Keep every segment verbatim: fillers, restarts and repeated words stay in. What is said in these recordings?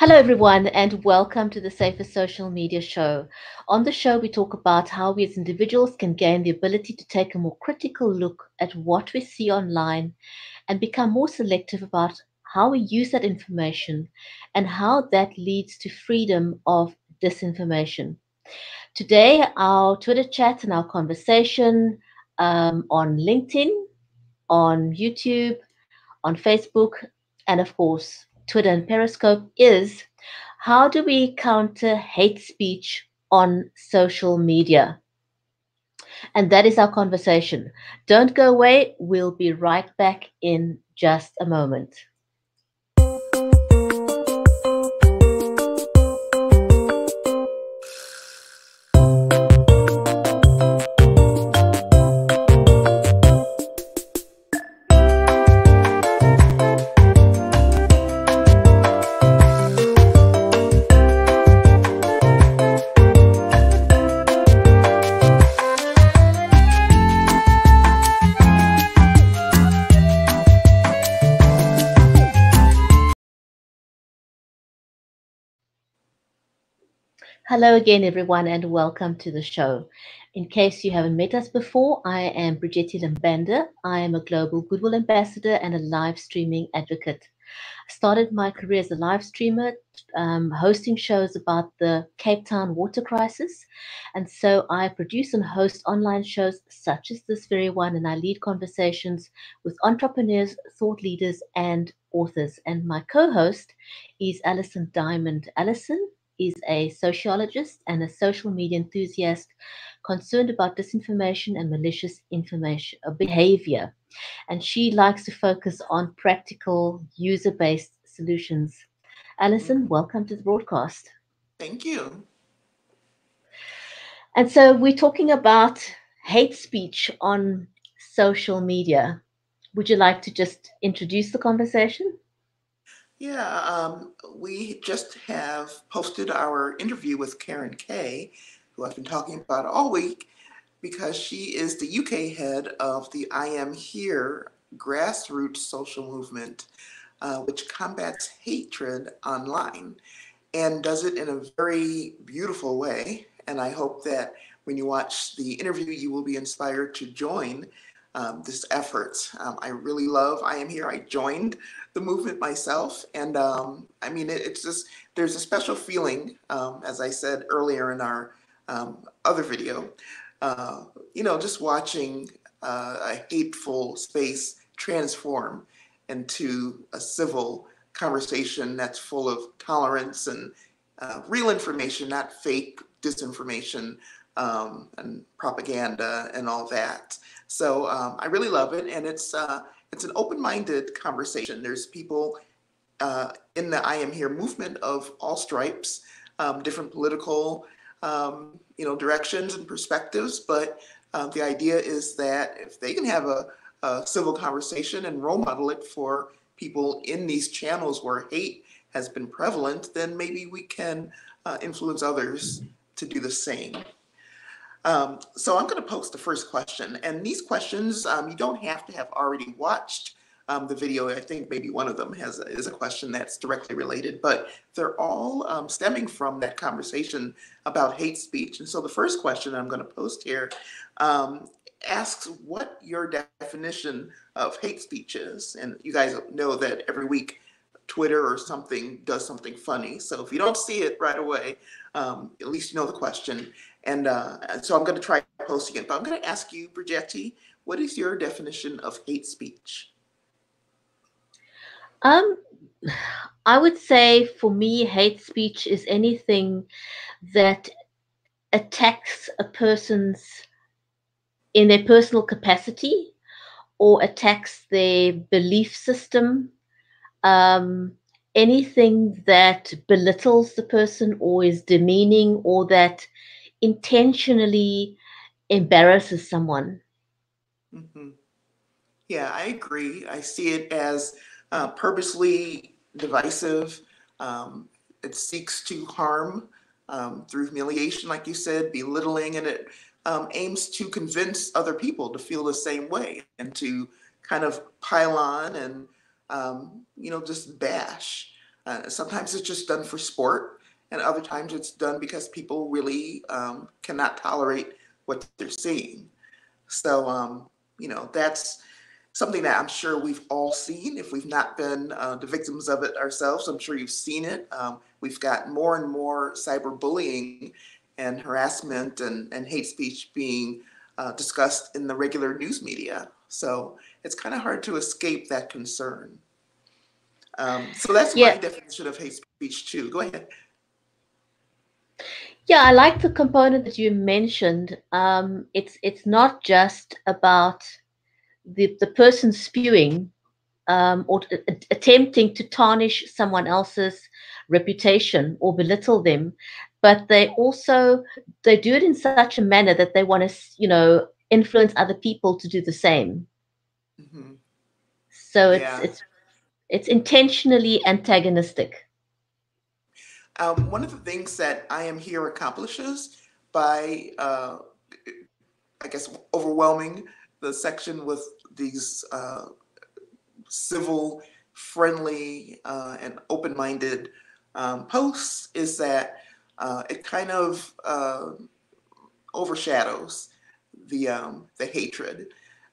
Hello everyone, and welcome to the Safer Social Media Show. On the show, we talk about how we as individuals can gain the ability to take a more critical look at what we see online and become more selective about how we use that information and how that leads to freedom of disinformation. Today, our Twitter chat and our conversation um, on LinkedIn, on YouTube, on Facebook, and of course, Twitter and Periscope is, how do we counter hate speech on social media? And that is our conversation. Don't go away. We'll be right back in just a moment. Hello again, everyone, and welcome to the show. In case you haven't met us before, I am Bridgetti Limbanda. I am a global goodwill ambassador and a live streaming advocate. I started my career as a live streamer, um, hosting shows about the Cape Town water crisis. And so I produce and host online shows such as this very one, and I lead conversations with entrepreneurs, thought leaders, and authors. And my co-host is Alison Diamond. Alison is a sociologist and a social media enthusiast concerned about disinformation and malicious information uh, behavior. And she likes to focus on practical, user-based solutions. Alison, welcome to the broadcast. Thank you. And so we're talking about hate speech on social media. Would you like to just introduce the conversation? Yeah, um, we just have posted our interview with Karen Kaye, who I've been talking about all week, because she is the U K head of the I Am Here grassroots social movement, uh, which combats hatred online and does it in a very beautiful way. And I hope that when you watch the interview, you will be inspired to join Um, this effort. Um, I really love I Am Here. I joined the movement myself. And um, I mean, it, it's just, there's a special feeling, um, as I said earlier in our um, other video, uh, you know, just watching uh, a hateful space transform into a civil conversation that's full of tolerance and uh, real information, not fake disinformation um, and propaganda and all that. So um, I really love it, and it's uh, it's an open-minded conversation. There's people uh, in the I Am Here movement of all stripes, um, different political um, you know directions and perspectives. But uh, the idea is that if they can have a, a civil conversation and role model it for people in these channels where hate has been prevalent, then maybe we can uh, influence others to do the same. Um, so I'm going to post the first question, and these questions, um, you don't have to have already watched um, the video. I think maybe one of them has a, is a question that's directly related, but they're all um, stemming from that conversation about hate speech. And so the first question I'm going to post here um, asks what your definition of hate speech is. And you guys know that every week Twitter or something does something funny. So if you don't see it right away, um, at least you know the question. And uh, so I'm going to try posting it, but I'm going to ask you, Bridgetti, what is your definition of hate speech? Um, I would say for me, hate speech is anything that attacks a person's in their personal capacity or attacks their belief system. Um, anything that belittles the person or is demeaning or that intentionally embarrasses someone. Mm-hmm. Yeah, I agree. I see it as uh, purposely divisive. Um, it seeks to harm um, through humiliation, like you said, belittling, and it um, aims to convince other people to feel the same way and to kind of pile on and, um, you know, just bash. Uh, sometimes it's just done for sport, and other times it's done because people really um, cannot tolerate what they're seeing. So, um, you know, that's something that I'm sure we've all seen. If we've not been uh, the victims of it ourselves, I'm sure you've seen it. Um, we've got more and more cyberbullying and harassment and, and hate speech being uh, discussed in the regular news media. So it's kind of hard to escape that concern. Um, so that's yeah. my definition of hate speech too. Go ahead. Yeah, I like the component that you mentioned. Um, it's it's not just about the the person spewing um, or attempting to tarnish someone else's reputation or belittle them, but they also they do it in such a manner that they want to, you know, influence other people to do the same. Mm-hmm. So it's yeah. it's it's intentionally antagonistic. Um, one of the things that I Am Here accomplishes by, uh, I guess, overwhelming the section with these uh, civil, friendly, uh, and open-minded um, posts is that uh, it kind of uh, overshadows the um, the hatred.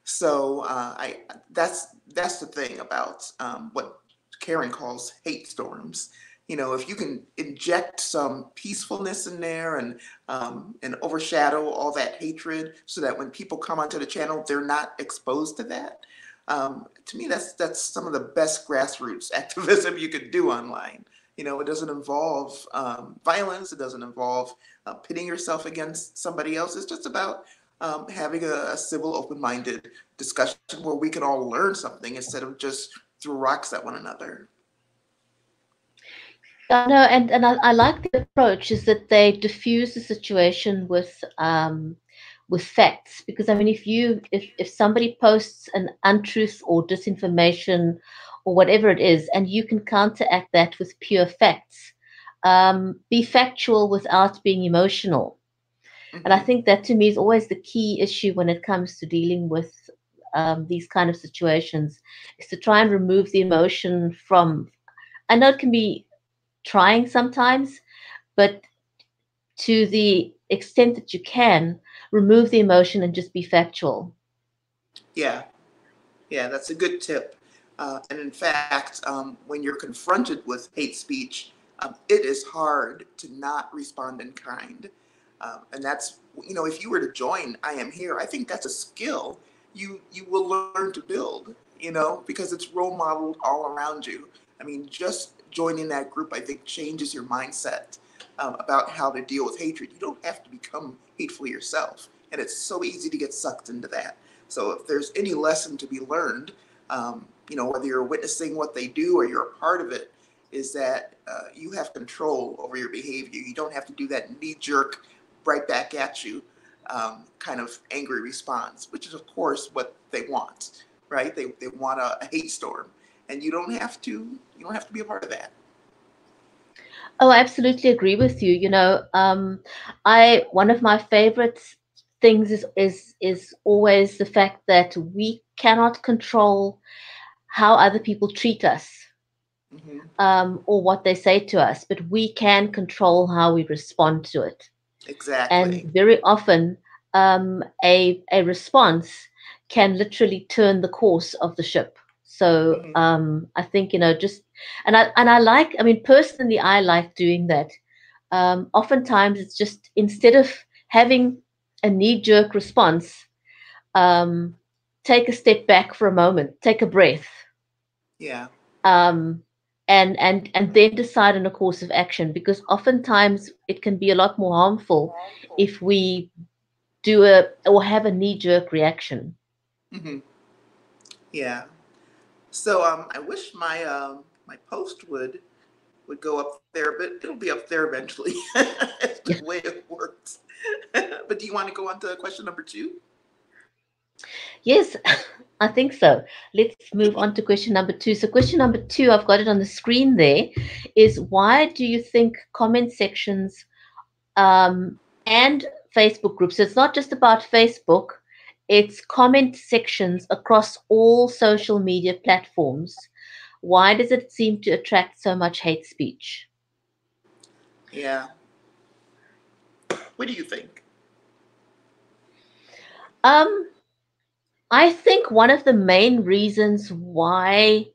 So uh, I that's that's the thing about um, what Karen calls hate storms. You know, if you can inject some peacefulness in there and um, and overshadow all that hatred, so that when people come onto the channel, they're not exposed to that. Um, to me, that's that's some of the best grassroots activism you could do online. You know, it doesn't involve um, violence. It doesn't involve uh, pitting yourself against somebody else. It's just about um, having a, a civil, open-minded discussion where we can all learn something instead of just throw rocks at one another. Uh, no, and, and I, I like the approach is that they diffuse the situation with um, with facts, because I mean, if you if, if somebody posts an untruth or disinformation or whatever it is, and you can counteract that with pure facts, um, be factual without being emotional. Mm-hmm. And I think that to me is always the key issue when it comes to dealing with um, these kind of situations, is to try and remove the emotion from. I know it can be trying sometimes, but to the extent that you can, remove the emotion and just be factual. Yeah, yeah, that's a good tip. Uh, and in fact, um, when you're confronted with hate speech, um, it is hard to not respond in kind. Um, and that's, you know, if you were to join I Am Here, I think that's a skill you you will learn to build, you know, because it's role modeled all around you. I mean, just joining that group, I think, changes your mindset um, about how to deal with hatred. You don't have to become hateful yourself, and it's so easy to get sucked into that. So if there's any lesson to be learned, um, you know, whether you're witnessing what they do or you're a part of it, is that uh, you have control over your behavior. You don't have to do that knee-jerk, right back at you um, kind of angry response, which is, of course, what they want, right? They, they want a, a hate storm. And you don't have to, you don't have to be a part of that. Oh, I absolutely agree with you. You know, um, I, one of my favorite things is, is, is always the fact that we cannot control how other people treat us, mm-hmm. um, or what they say to us, but we can control how we respond to it. Exactly. And very often um, a, a response can literally turn the course of the ship. So um, I think, you know, just, and I, and I like, I mean, personally, I like doing that. Um, oftentimes it's just, instead of having a knee-jerk response, um, take a step back for a moment, take a breath. Yeah. Um, and, and, and then decide on a course of action, because oftentimes it can be a lot more harmful if we do a, or have a knee-jerk reaction. Mm-hmm. Yeah. So um, I wish my um, my post would would go up there, but it'll be up there eventually. That's the way it works. But do you want to go on to question number two? Yes, I think so. Let's move on to question number two. So question number two, I've got it on the screen there, is why do you think comment sections um, and Facebook groups, so it's not just about Facebook, it's comment sections across all social media platforms Why does it seem to attract so much hate speech? Yeah. What do you think? Um, I think one of the main reasons why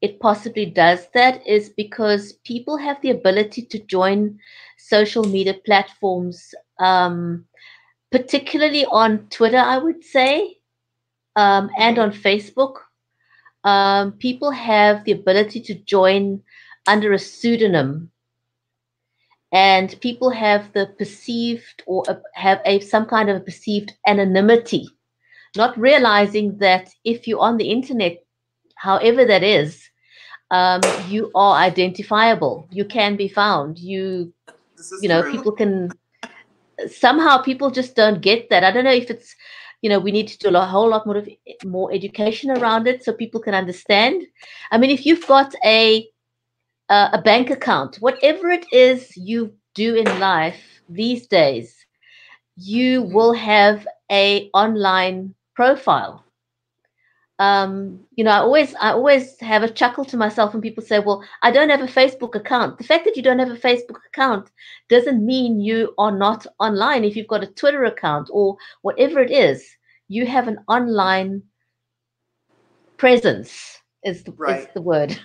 it possibly does that is because people have the ability to join social media platforms, um, particularly on Twitter, I would say, um, and on Facebook. Um, people have the ability to join under a pseudonym, and people have the perceived or have a, some kind of a perceived anonymity, not realizing that if you're on the internet, however that is, um, you are identifiable. You can be found. You, you know, people can somehow people just don't get that. I don't know if it's, you know, we need to do a whole lot more of more education around it so people can understand. I mean, if you've got a uh, a bank account, whatever it is you do in life these days, you will have a online profile. Um, you know, I always, I always have a chuckle to myself when people say, well, I don't have a Facebook account. The fact that you don't have a Facebook account doesn't mean you are not online. If you've got a Twitter account or whatever it is, you have an online presence is the, right. is the word.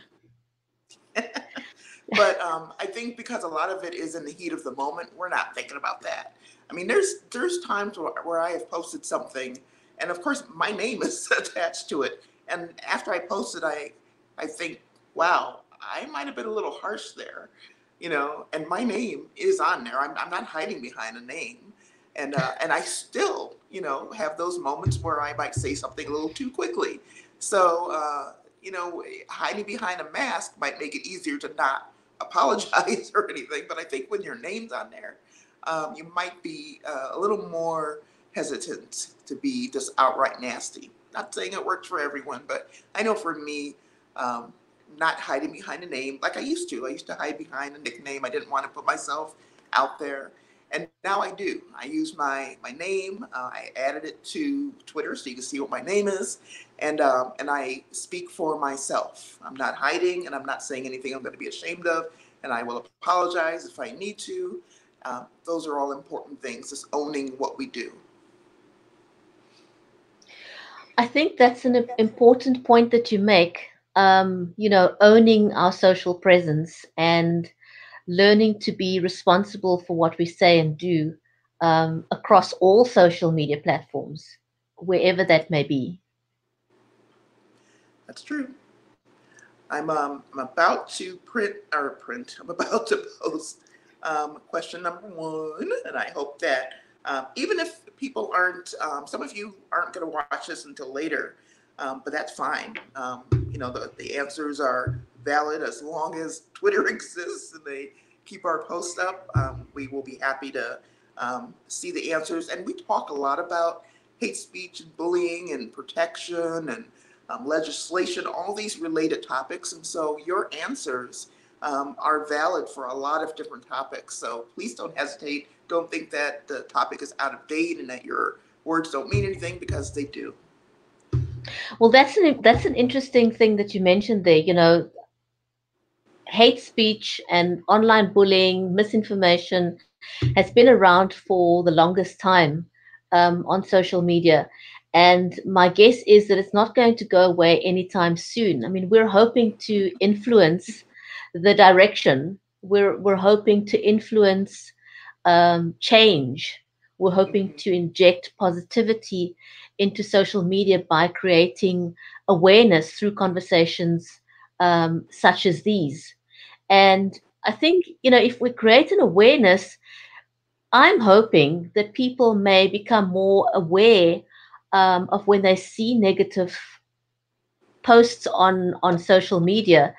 But um, I think because a lot of it is in the heat of the moment, we're not thinking about that. I mean, there's, there's times where, where I have posted something, and of course, my name is attached to it. And after I posted, I, I think, wow, I might have been a little harsh there, you know. And my name is on there. I'm, I'm not hiding behind a name. And uh, and I still, you know, have those moments where I might say something a little too quickly. So, uh, you know, hiding behind a mask might make it easier to not apologize or anything. But I think when your name's on there, um, you might be uh, a little more hesitant to be just outright nasty. Not saying it works for everyone, but I know for me, um, not hiding behind a name like I used to. I used to hide behind a nickname. I didn't want to put myself out there. And now I do. I use my, my name. Uh, I added it to Twitter so you can see what my name is. And, um, and I speak for myself. I'm not hiding, and I'm not saying anything I'm going to be ashamed of. And I will apologize if I need to. Um, those are all important things, just owning what we do. I think that's an important point that you make, um, you know, owning our social presence and learning to be responsible for what we say and do um, across all social media platforms, wherever that may be. That's true. I'm, um, I'm about to print, or print, I'm about to post um, question number one, and I hope that Um, even if people aren't, um, some of you aren't going to watch this until later, um, but that's fine. Um, you know, the, the answers are valid as long as Twitter exists and they keep our posts up. Um, we will be happy to um, see the answers. And we talk a lot about hate speech and bullying and protection and um, legislation, all these related topics. And so your answers um, are valid for a lot of different topics. So please don't hesitate. Don't think that the topic is out of date and that your words don't mean anything, because they do. Well, that's an, that's an interesting thing that you mentioned there, you know, hate speech and online bullying, misinformation has been around for the longest time um, on social media. And my guess is that it's not going to go away anytime soon. I mean, we're hoping to influence the direction. We're, we're hoping to influence Um, change. We're hoping to inject positivity into social media by creating awareness through conversations um, such as these. And I think, you know, if we create an awareness, I'm hoping that people may become more aware um, of when they see negative posts on, on social media,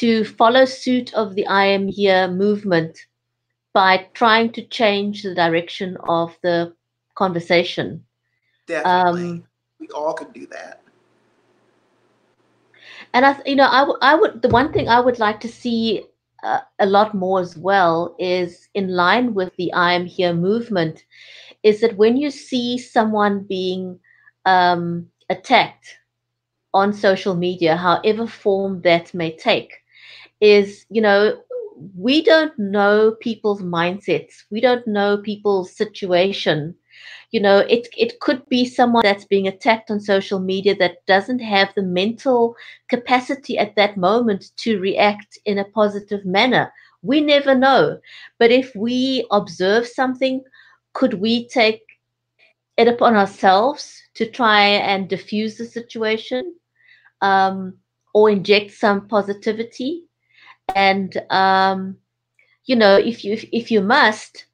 to follow suit of the I Am Here movement by trying to change the direction of the conversation. Definitely. Um, we all can do that. And, I, you know, I, I would, the one thing I would like to see uh, a lot more as well is, in line with the I Am Here movement, is that when you see someone being um, attacked on social media, however form that may take, is, you know, we don't know people's mindsets. We don't know people's situation. You know, it, it could be someone that's being attacked on social media that doesn't have the mental capacity at that moment to react in a positive manner. We never know. But if we observe something, could we take it upon ourselves to try and diffuse the situation, um, or inject some positivity? And, um, you know, if you, if, if you must,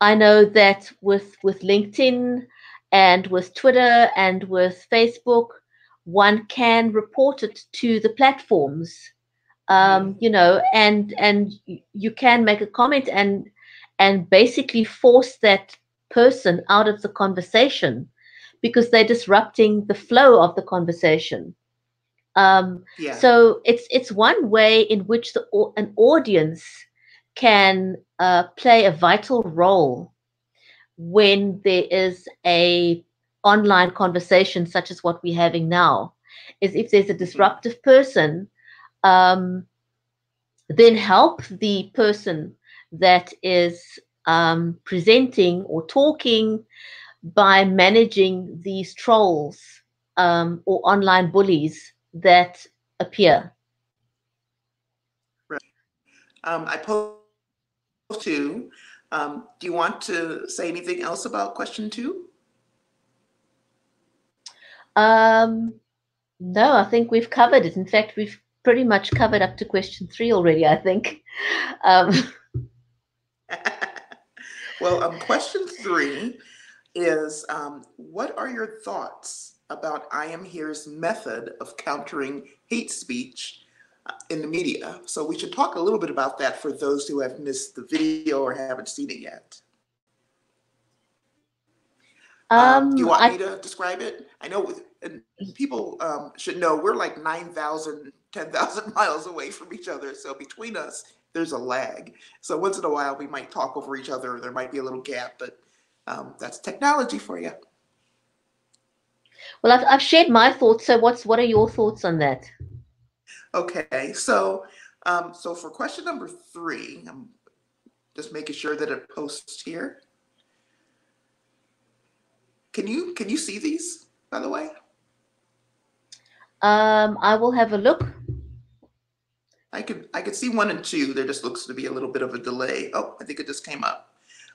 I know that with, with LinkedIn and with Twitter and with Facebook, one can report it to the platforms, um, you know, and, and you can make a comment and, and basically force that person out of the conversation because they're disrupting the flow of the conversation. Um, yeah. So it's, it's one way in which the, an audience can uh, play a vital role when there is a online conversation such as what we're having now, is if there's a disruptive person, um, then help the person that is um, presenting or talking by managing these trolls um, or online bullies that appear. Right. Um, I posed two. Um, do you want to say anything else about question two? Um, no, I think we've covered it. In fact, we've pretty much covered up to question three already, I think. Um. Well, um, question three is, um, what are your thoughts about I Am Here's method of countering hate speech in the media? So we should talk a little bit about that for those who have missed the video or haven't seen it yet. Um, um, do you want I, me to describe it? I know people um, should know we're like nine thousand, ten thousand miles away from each other. So between us, there's a lag. So once in a while, we might talk over each other. Or there might be a little gap, but um, that's technology for you. Well, I've, I've shared my thoughts. So what's, what are your thoughts on that? Okay. So, um, so for question number three, I'm just making sure that it posts here. Can you, can you see these, by the way? Um, I will have a look. I could, I could see one and two. There just looks to be a little bit of a delay. Oh, I think it just came up.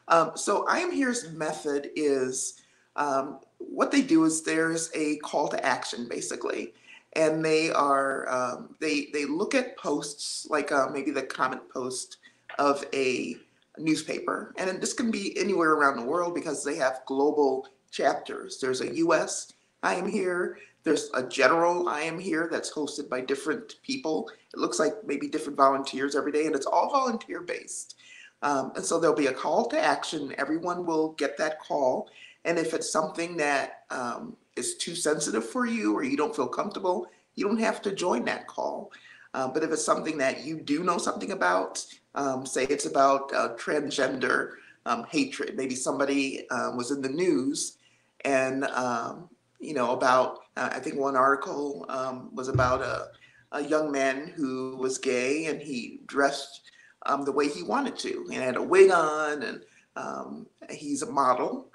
Um, so I Am Here's method is, um, what they do is there's a call to action basically, and they are um, they they look at posts like uh, maybe the comment post of a newspaper, and this can be anywhere around the world because they have global chapters. There's a U S I Am Here. There's a general I Am Here that's hosted by different people. It looks like maybe different volunteers every day, and it's all volunteer based. Um, and so there'll be a call to action. Everyone will get that call. And if it's something that um, is too sensitive for you or you don't feel comfortable, you don't have to join that call. Uh, but if it's something that you do know something about, um, say it's about uh, transgender um, hatred, maybe somebody uh, was in the news and, um, you know, about, uh, I think one article um, was about a, a young man who was gay and he dressed um, the way he wanted to and had a wig on and um, he's a model.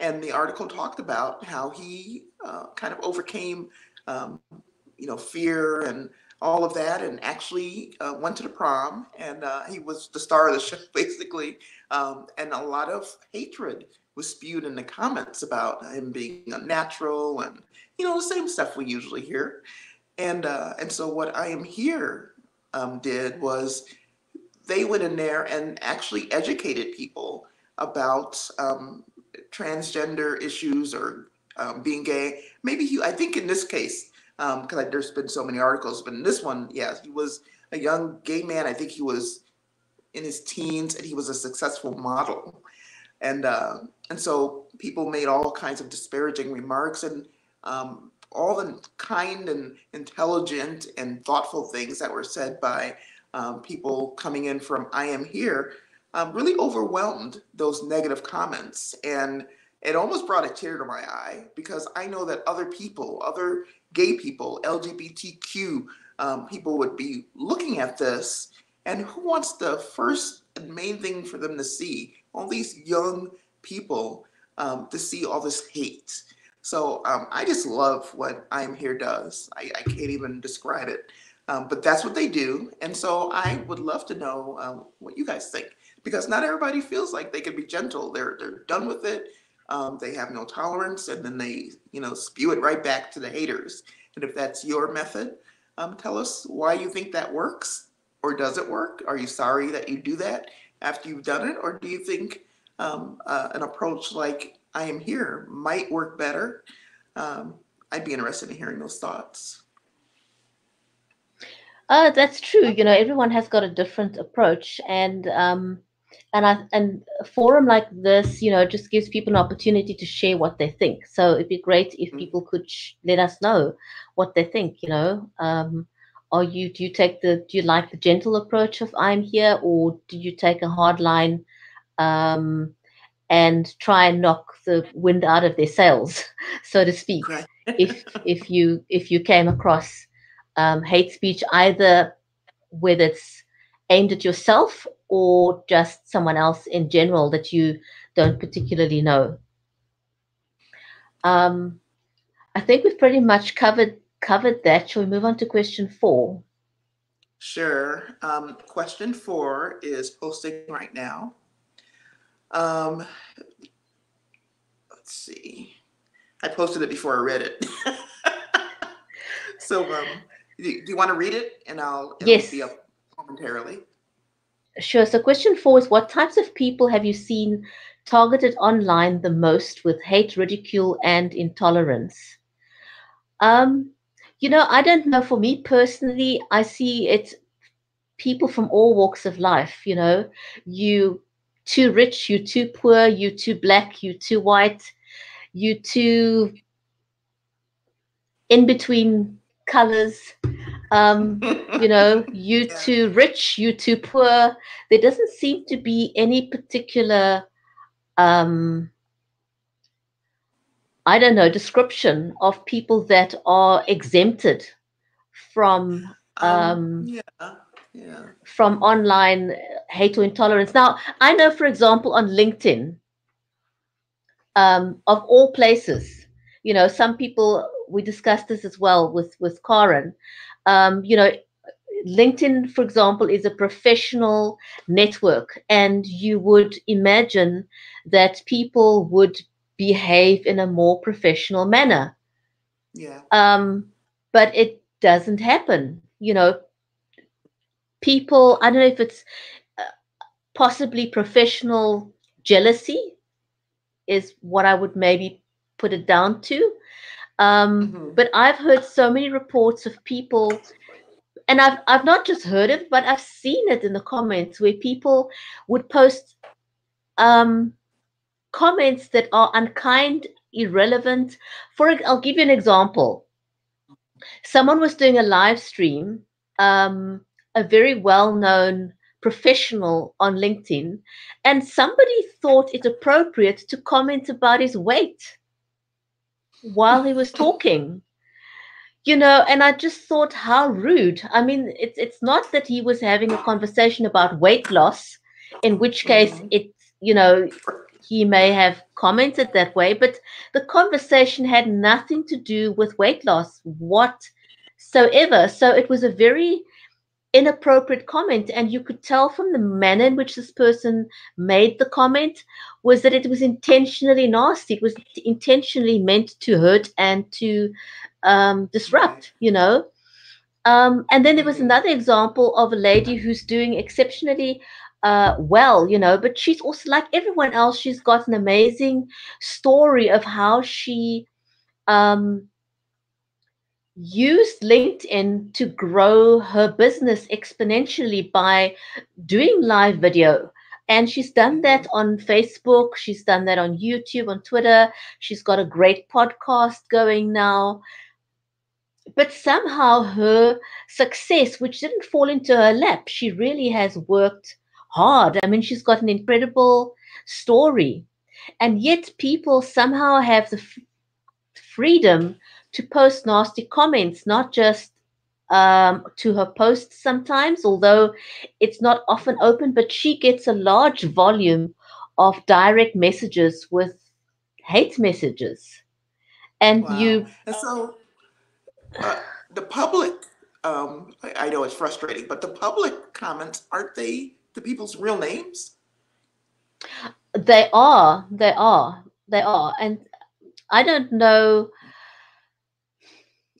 And the article talked about how he uh, kind of overcame, um, you know, fear and all of that, and actually uh, went to the prom, and uh, he was the star of the show, basically. Um, and a lot of hatred was spewed in the comments about him being unnatural and, you know, the same stuff we usually hear. And, uh, and so what I Am Here um, did was they went in there and actually educated people about um, transgender issues or um, being gay. Maybe he, I think in this case, because um, there's been so many articles, but in this one, yes, he was a young gay man. I think he was in his teens and he was a successful model. And, uh, and so people made all kinds of disparaging remarks and um, all the kind and intelligent and thoughtful things that were said by um, people coming in from I Am Here Um, really overwhelmed those negative comments. And it almost brought a tear to my eye because I know that other people, other gay people, L G B T Q um, people would be looking at this, and who wants the first main thing for them to see? All these young people um, to see all this hate. So um, I just love what I Am Here does. I, I can't even describe it, um, but that's what they do. And so I would love to know um, what you guys think, because not everybody feels like they can be gentle. They're, they're done with it. Um, they have no tolerance, and then they, you know, spew it right back to the haters. And if that's your method, um, tell us why you think that works, or does it work? Are you sorry that you do that after you've done it? Or do you think um, uh, an approach like I Am Here might work better? Um, I'd be interested in hearing those thoughts. Uh, that's true. You know, everyone has got a different approach, and um, and I, and a forum like this, you know, just gives people an opportunity to share what they think. So it'd be great if people could sh let us know what they think. You know, um, are you do you take the do you like the gentle approach of I Am Here, or do you take a hard line um, and try and knock the wind out of their sails, so to speak? Right. if if you if you came across Um, hate speech, either whether it's aimed at yourself or just someone else in general that you don't particularly know. Um, I think we've pretty much covered covered that. Shall we move on to question four? Sure. Um, question four is posting right now. Um, let's see. I posted it before I read it. So, um, Do you, do you want to read it, and I'll yes. be up momentarily? Sure. So question four is, what types of people have you seen targeted online the most with hate, ridicule, and intolerance? Um, you know, I don't know. For me personally, I see it's people from all walks of life. You know, you too rich, you too poor, you too black, you too white, you too in between colors, um, you know, you yeah. too rich, you too poor. There doesn't seem to be any particular, um, I don't know, description of people that are exempted from um, um, yeah. Yeah. from online hate or intolerance. Now, I know, for example, on LinkedIn, um, of all places, you know, some people. We discussed this as well with, with Karen. Um, you know, LinkedIn, for example, is a professional network, and you would imagine that people would behave in a more professional manner. Yeah. Um, but it doesn't happen. You know, people, I don't know if it's possibly professional jealousy is what I would maybe put it down to. Um, mm-hmm. But I've heard so many reports of people, and I've, I've not just heard it, but I've seen it in the comments, where people would post um, comments that are unkind, irrelevant. For I'll give you an example. Someone was doing a live stream, um, a very well-known professional on LinkedIn, and somebody thought it appropriate to comment about his weight while he was talking, you know, and I just thought, how rude. I mean, it's it's not that he was having a conversation about weight loss, in which case it, you know, he may have commented that way, but the conversation had nothing to do with weight loss whatsoever. So it was a very inappropriate comment, and you could tell from the manner in which this person made the comment was that it was intentionally nasty. It was intentionally meant to hurt and to um, disrupt, you know. Um, and then there was another example of a lady who's doing exceptionally uh, well, you know, but she's also, like everyone else, she's got an amazing story of how she um, used LinkedIn to grow her business exponentially by doing live video. And she's done that on Facebook. She's done that on YouTube, on Twitter. She's got a great podcast going now. But somehow her success, which didn't fall into her lap, she really has worked hard. I mean, she's got an incredible story. And yet people somehow have the f- freedom to post nasty comments, not just um, to her posts sometimes, although it's not often open, but she gets a large volume of direct messages with hate messages. And wow. you... And so uh, the public, um, I know it's frustrating, but the public comments, aren't they the people's real names? They are, they are, they are. And I don't know,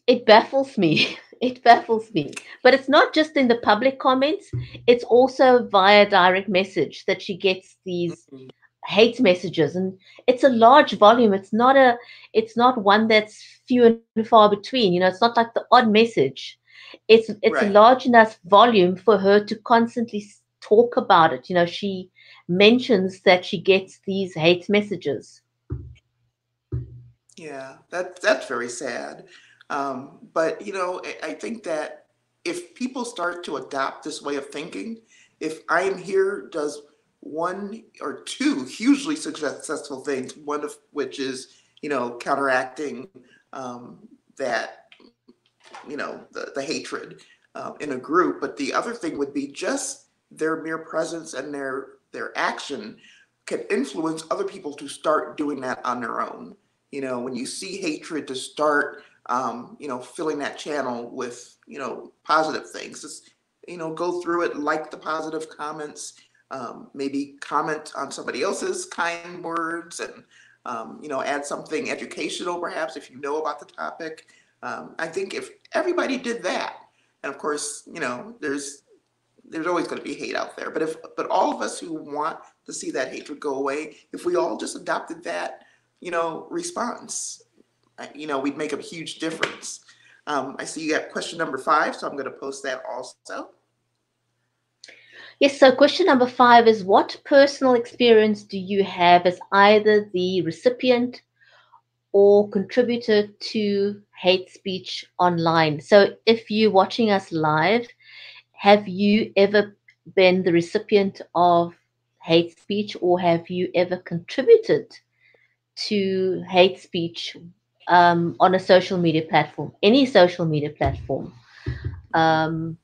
it baffles me, it baffles me. But it's not just in the public comments, it's also via direct message that she gets these mm-hmm. hate messages. And it's a large volume, it's not a, it's not one that's few and far between, you know, it's not like the odd message. It's, it's right. a large enough volume for her to constantly talk about it. You know, she mentions that she gets these hate messages. Yeah, that, that's very sad. Um, but, you know, I think that if people start to adopt this way of thinking, if I Am Here does one or two hugely successful things, one of which is, you know, counteracting um, that, you know, the, the hatred uh, in a group. But the other thing would be just their mere presence and their their action can influence other people to start doing that on their own. You know, when you see hatred, to start, um, you know, filling that channel with, you know, positive things. Just, you know, go through it, like the positive comments, um, maybe comment on somebody else's kind words, and, um, you know, add something educational, perhaps, if you know about the topic. Um, I think if everybody did that, and of course, you know, there's, there's always going to be hate out there. But if, but all of us who want to see that hatred go away, if we all just adopted that, you know, response, you know, we'd make a huge difference. Um, I see you got question number five, so I'm going to post that also. Yes, so question number five is, what personal experience do you have as either the recipient or contributor to hate speech online? So if you're watching us live, have you ever been the recipient of hate speech, or have you ever contributed to hate speech um, on a social media platform, any social media platform? Um,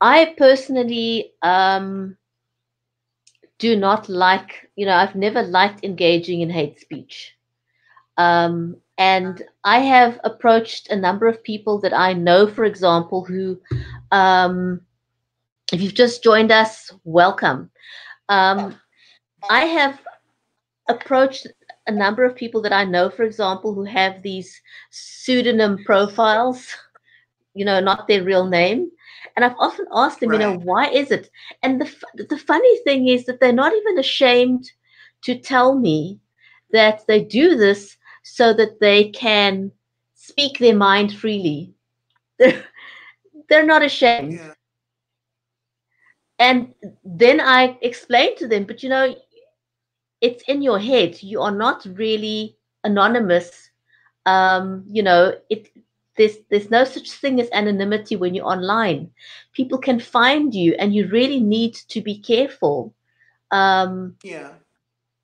I personally um, do not like, you know, I've never liked engaging in hate speech. Um, and I have approached a number of people that I know, for example, who, um, if you've just joined us, welcome. Um, I have approached a number of people that I know, for example, who have these pseudonym profiles, you know, not their real name. And I've often asked them, right. you know, why is it? And the, the funny thing is that they're not even ashamed to tell me that they do this so that they can speak their mind freely. They're, they're not ashamed. Yeah. And then I explained to them, but, you know, it's in your head. You are not really anonymous. Um, you know, it, there's, there's no such thing as anonymity when you're online. People can find you, and you really need to be careful um, yeah.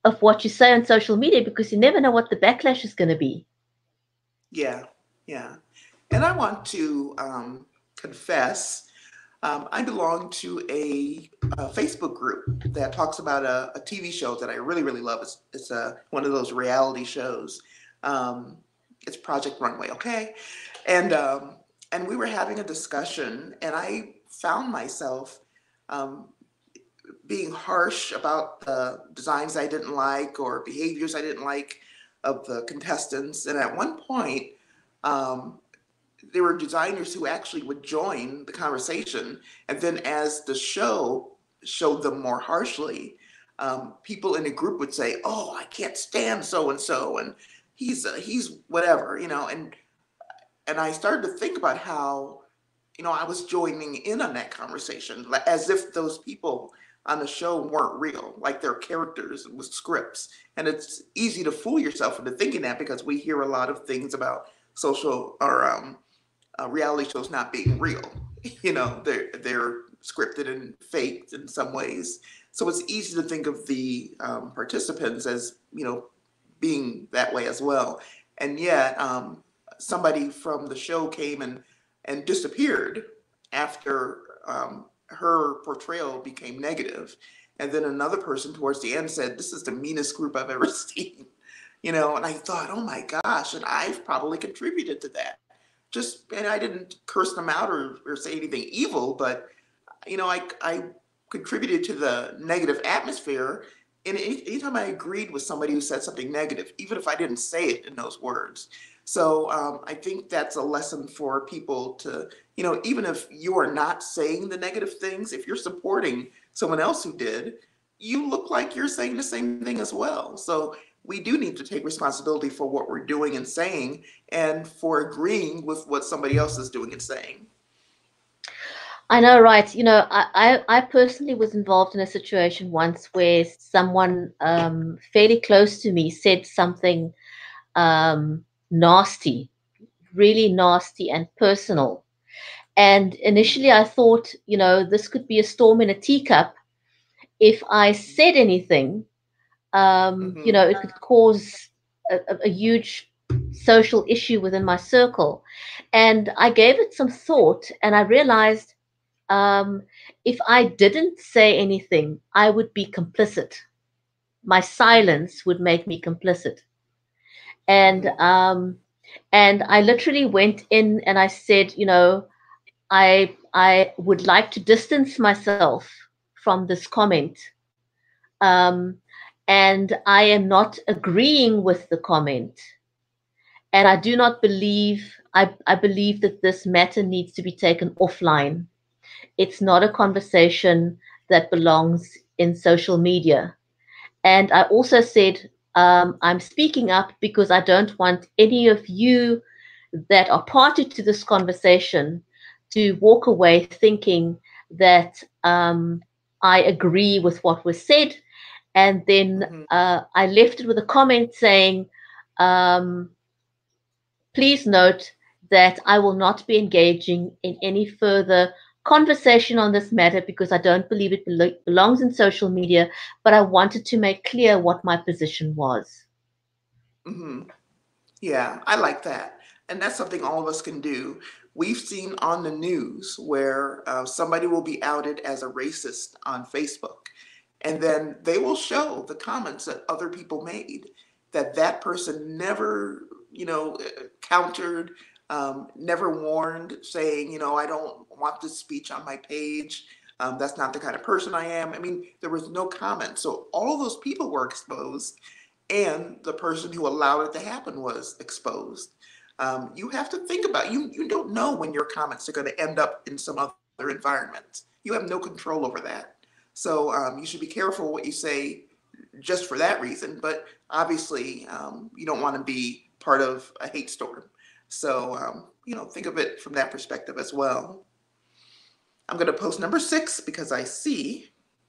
of what you say on social media, because you never know what the backlash is going to be. Yeah, yeah. And I want to um, confess, Um, I belong to a, a Facebook group that talks about a, a T V show that I really, really love. It's, it's a, one of those reality shows. Um, it's Project Runway, okay? And, um, and we were having a discussion, and I found myself um, being harsh about the designs I didn't like or behaviors I didn't like of the contestants. And at one point, um, there were designers who actually would join the conversation. And then as the show showed them more harshly, um, people in the group would say, oh, I can't stand so-and-so, and he's uh, he's whatever, you know. And, and I started to think about how, you know, I was joining in on that conversation, like, as if those people on the show weren't real, like their characters with scripts. And it's easy to fool yourself into thinking that, because we hear a lot of things about social or um, Uh, reality shows not being real. You know, they're, they're scripted and faked in some ways. So it's easy to think of the um, participants as, you know, being that way as well. And yet um, somebody from the show came and, and disappeared after um, her portrayal became negative. And then another person towards the end said, this is the meanest group I've ever seen. You know, and I thought, oh my gosh, and I've probably contributed to that. Just, and I didn't curse them out or, or say anything evil, but, you know, I, I contributed to the negative atmosphere. And anytime I agreed with somebody who said something negative, even if I didn't say it in those words. So um, I think that's a lesson for people to, you know, even if you are not saying the negative things, if you're supporting someone else who did, you look like you're saying the same thing as well. So we do need to take responsibility for what we're doing and saying, and for agreeing with what somebody else is doing and saying. I know, right? You know, I, I, I personally was involved in a situation once where someone um, fairly close to me said something um, nasty, really nasty and personal. And initially I thought, you know, this could be a storm in a teacup. If I said anything, um, mm-hmm. you know, it could cause a, a huge social issue within my circle. And I gave it some thought, and I realized, Um, if I didn't say anything, I would be complicit. My silence would make me complicit. And um, and I literally went in and I said, you know, I, I would like to distance myself from this comment. Um, and I am not agreeing with the comment. And I do not believe, I, I believe that this matter needs to be taken offline. It's not a conversation that belongs in social media. And I also said, um, I'm speaking up because I don't want any of you that are party to this conversation to walk away thinking that um, I agree with what was said. And then mm-hmm. uh, I left it with a comment saying, um, please note that I will not be engaging in any further conversation on this matter because I don't believe it belo- belongs in social media, but I wanted to make clear what my position was. Mm-hmm. Yeah, I like that. And that's something all of us can do. We've seen on the news where uh, somebody will be outed as a racist on Facebook, and then they will show the comments that other people made, that that person never, you know, countered, Um, never warned, saying, you know, I don't want this speech on my page. Um, that's not the kind of person I am. I mean, there was no comment. So all those people were exposed, and the person who allowed it to happen was exposed. Um, you have to think about, you, you don't know when your comments are going to end up in some other environment. You have no control over that. So um, you should be careful what you say just for that reason. But obviously, um, you don't want to be part of a hate storm. So, um, you know, think of it from that perspective as well. I'm going to post number six because I see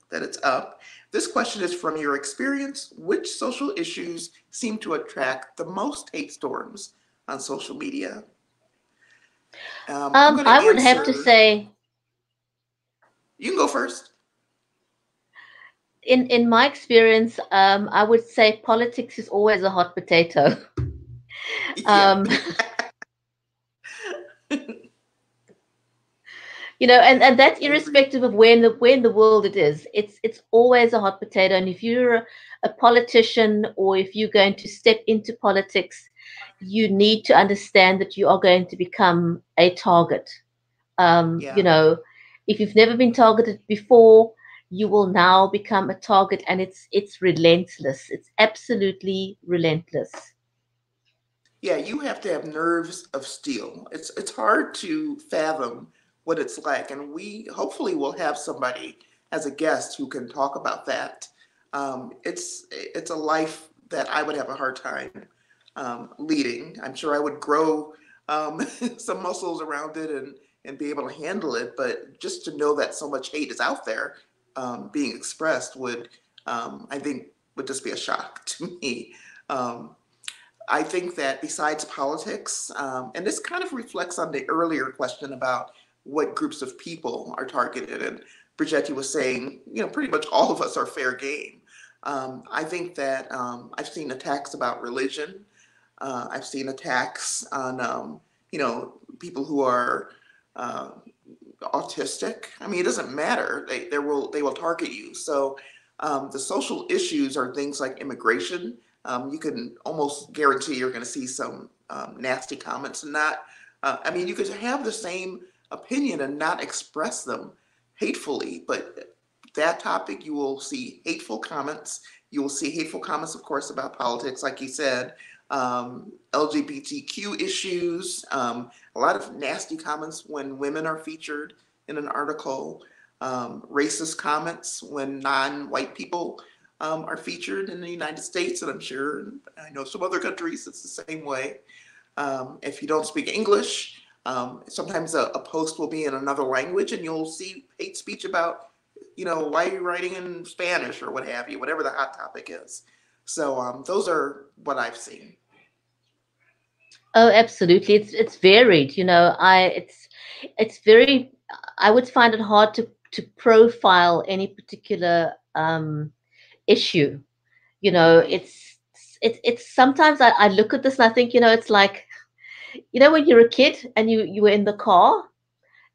that it's up. This question is from your experience. Which social issues seem to attract the most hate storms on social media? Um, um, I answer... would have to say. You can go first. In, in my experience, um, I would say politics is always a hot potato. um, You know, and, and that's irrespective of where in, the, where in the world it is. It's it's always a hot potato. And if you're a, a politician, or if you're going to step into politics, you need to understand that you are going to become a target. Um, yeah. You know, if you've never been targeted before, you will now become a target. And it's it's relentless. It's absolutely relentless. Yeah, you have to have nerves of steel. It's it's hard to fathom what it's like. And we hopefully will have somebody as a guest who can talk about that. Um, it's it's a life that I would have a hard time um, leading. I'm sure I would grow um, some muscles around it and, and be able to handle it. But just to know that so much hate is out there um, being expressed would, um, I think, would just be a shock to me. Um, I think that besides politics, um, and this kind of reflects on the earlier question about what groups of people are targeted. And Bridgetti was saying, you know, pretty much all of us are fair game. Um, I think that um, I've seen attacks about religion. Uh, I've seen attacks on, um, you know, people who are uh, autistic. I mean, it doesn't matter. They, they will they will target you. So um, the social issues are things like immigration. Um, you can almost guarantee you're going to see some um, nasty comments and not. Uh, I mean, you could have the same opinion and not express them hatefully, but that topic, you will see hateful comments. You will see hateful comments, of course, about politics, like you said, um, L G B T Q issues, um, a lot of nasty comments when women are featured in an article, um, racist comments when non-white people um, are featured in the United States, and I'm sure I know some other countries it's the same way. Um, if you don't speak English, um, sometimes a, a post will be in another language and you'll see hate speech about, you know, why are you writing in Spanish or what have you, whatever the hot topic is. So um, those are what I've seen. Oh, absolutely. It's it's varied. You know, I it's it's very, I would find it hard to, to profile any particular um, issue. You know, it's, It, it's sometimes I, I look at this and I think, you know, it's like, you know, when you're a kid and you, you were in the car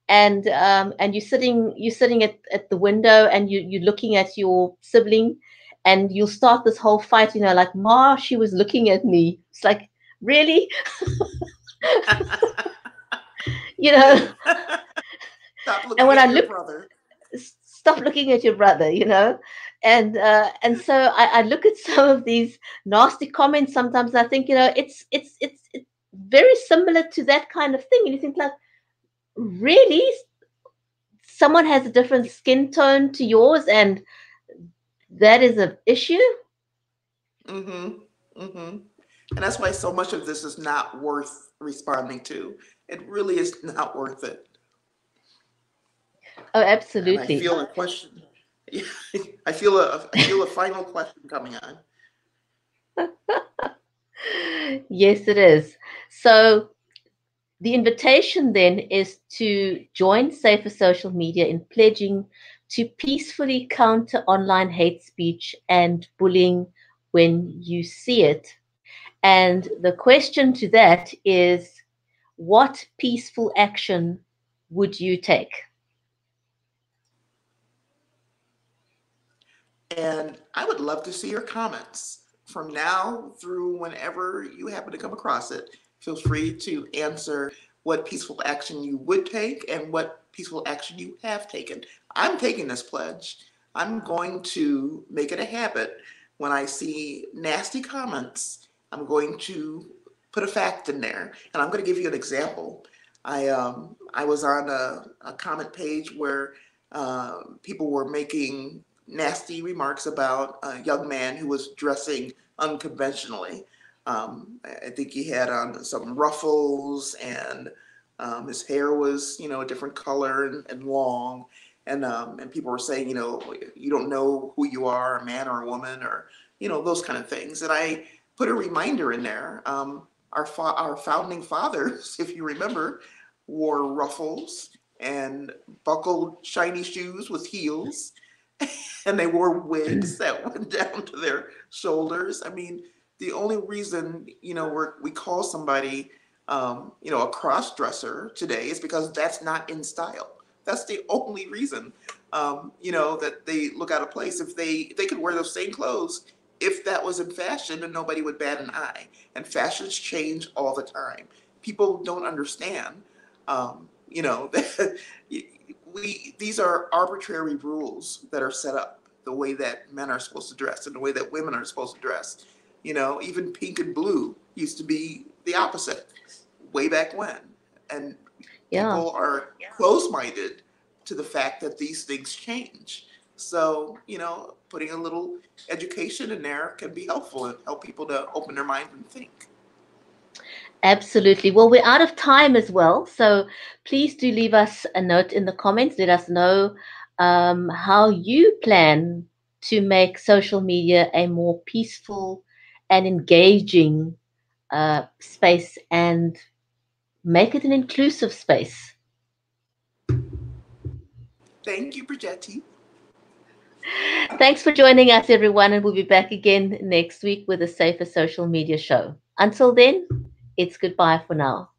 and um, and you're sitting you're sitting at, at the window and you, you're looking at your sibling and you'll start this whole fight, you know, like, Ma, she was looking at me. It's like, really? You know? Stop looking and when at I your look, brother. Stop looking at your brother, you know? And uh, and so I, I look at some of these nasty comments sometimes, and I think, you know, it's, it's it's it's very similar to that kind of thing. And you think, like, really? Someone has a different skin tone to yours, and that is an issue? Mm-hmm. Mm-hmm. And that's why so much of this is not worth responding to. It really is not worth it. Oh, absolutely. And I feel a question. Yeah, I feel a I feel a final question coming on. Yes, it is. So the invitation then is to join Safer Social Media in pledging to peacefully counter online hate speech and bullying when you see it. And the question to that is, what peaceful action would you take? And I would love to see your comments from now through whenever you happen to come across it. Feel free to answer what peaceful action you would take and what peaceful action you have taken. I'm taking this pledge. I'm going to make it a habit. When I see nasty comments, I'm going to put a fact in there. And I'm going to give you an example. I, um, I was on a, a comment page where uh, people were making nasty remarks about a young man who was dressing unconventionally. Um, I think he had on some ruffles and um, his hair was, you know, a different color and, and long. And um, and people were saying, you know, you don't know who you are, a man or a woman, or, you know, those kind of things. And I put a reminder in there. Um, our, fa our founding fathers, if you remember, wore ruffles and buckled shiny shoes with heels. And they wore wigs that went down to their shoulders. I mean, the only reason, you know, we're, we call somebody, um, you know, a cross-dresser today is because that's not in style. That's the only reason, um, you know, that they look out of place. If they, they could wear those same clothes, if that was in fashion, and nobody would bat an eye. And fashions change all the time. People don't understand, um, you know, that... We, these are arbitrary rules that are set up, the way that men are supposed to dress and the way that women are supposed to dress. You know, even pink and blue used to be the opposite way back when. And yeah. People are yeah. close-minded to the fact that these things change. So, you know, putting a little education in there can be helpful and help people to open their mind and think. Absolutely. Well, we're out of time as well, so please do leave us a note in the comments. Let us know um, how you plan to make social media a more peaceful and engaging uh, space and make it an inclusive space. Thank you, Bridgetti. Thanks for joining us, everyone, and we'll be back again next week with a Safer Social Media Show. Until then, it's goodbye for now.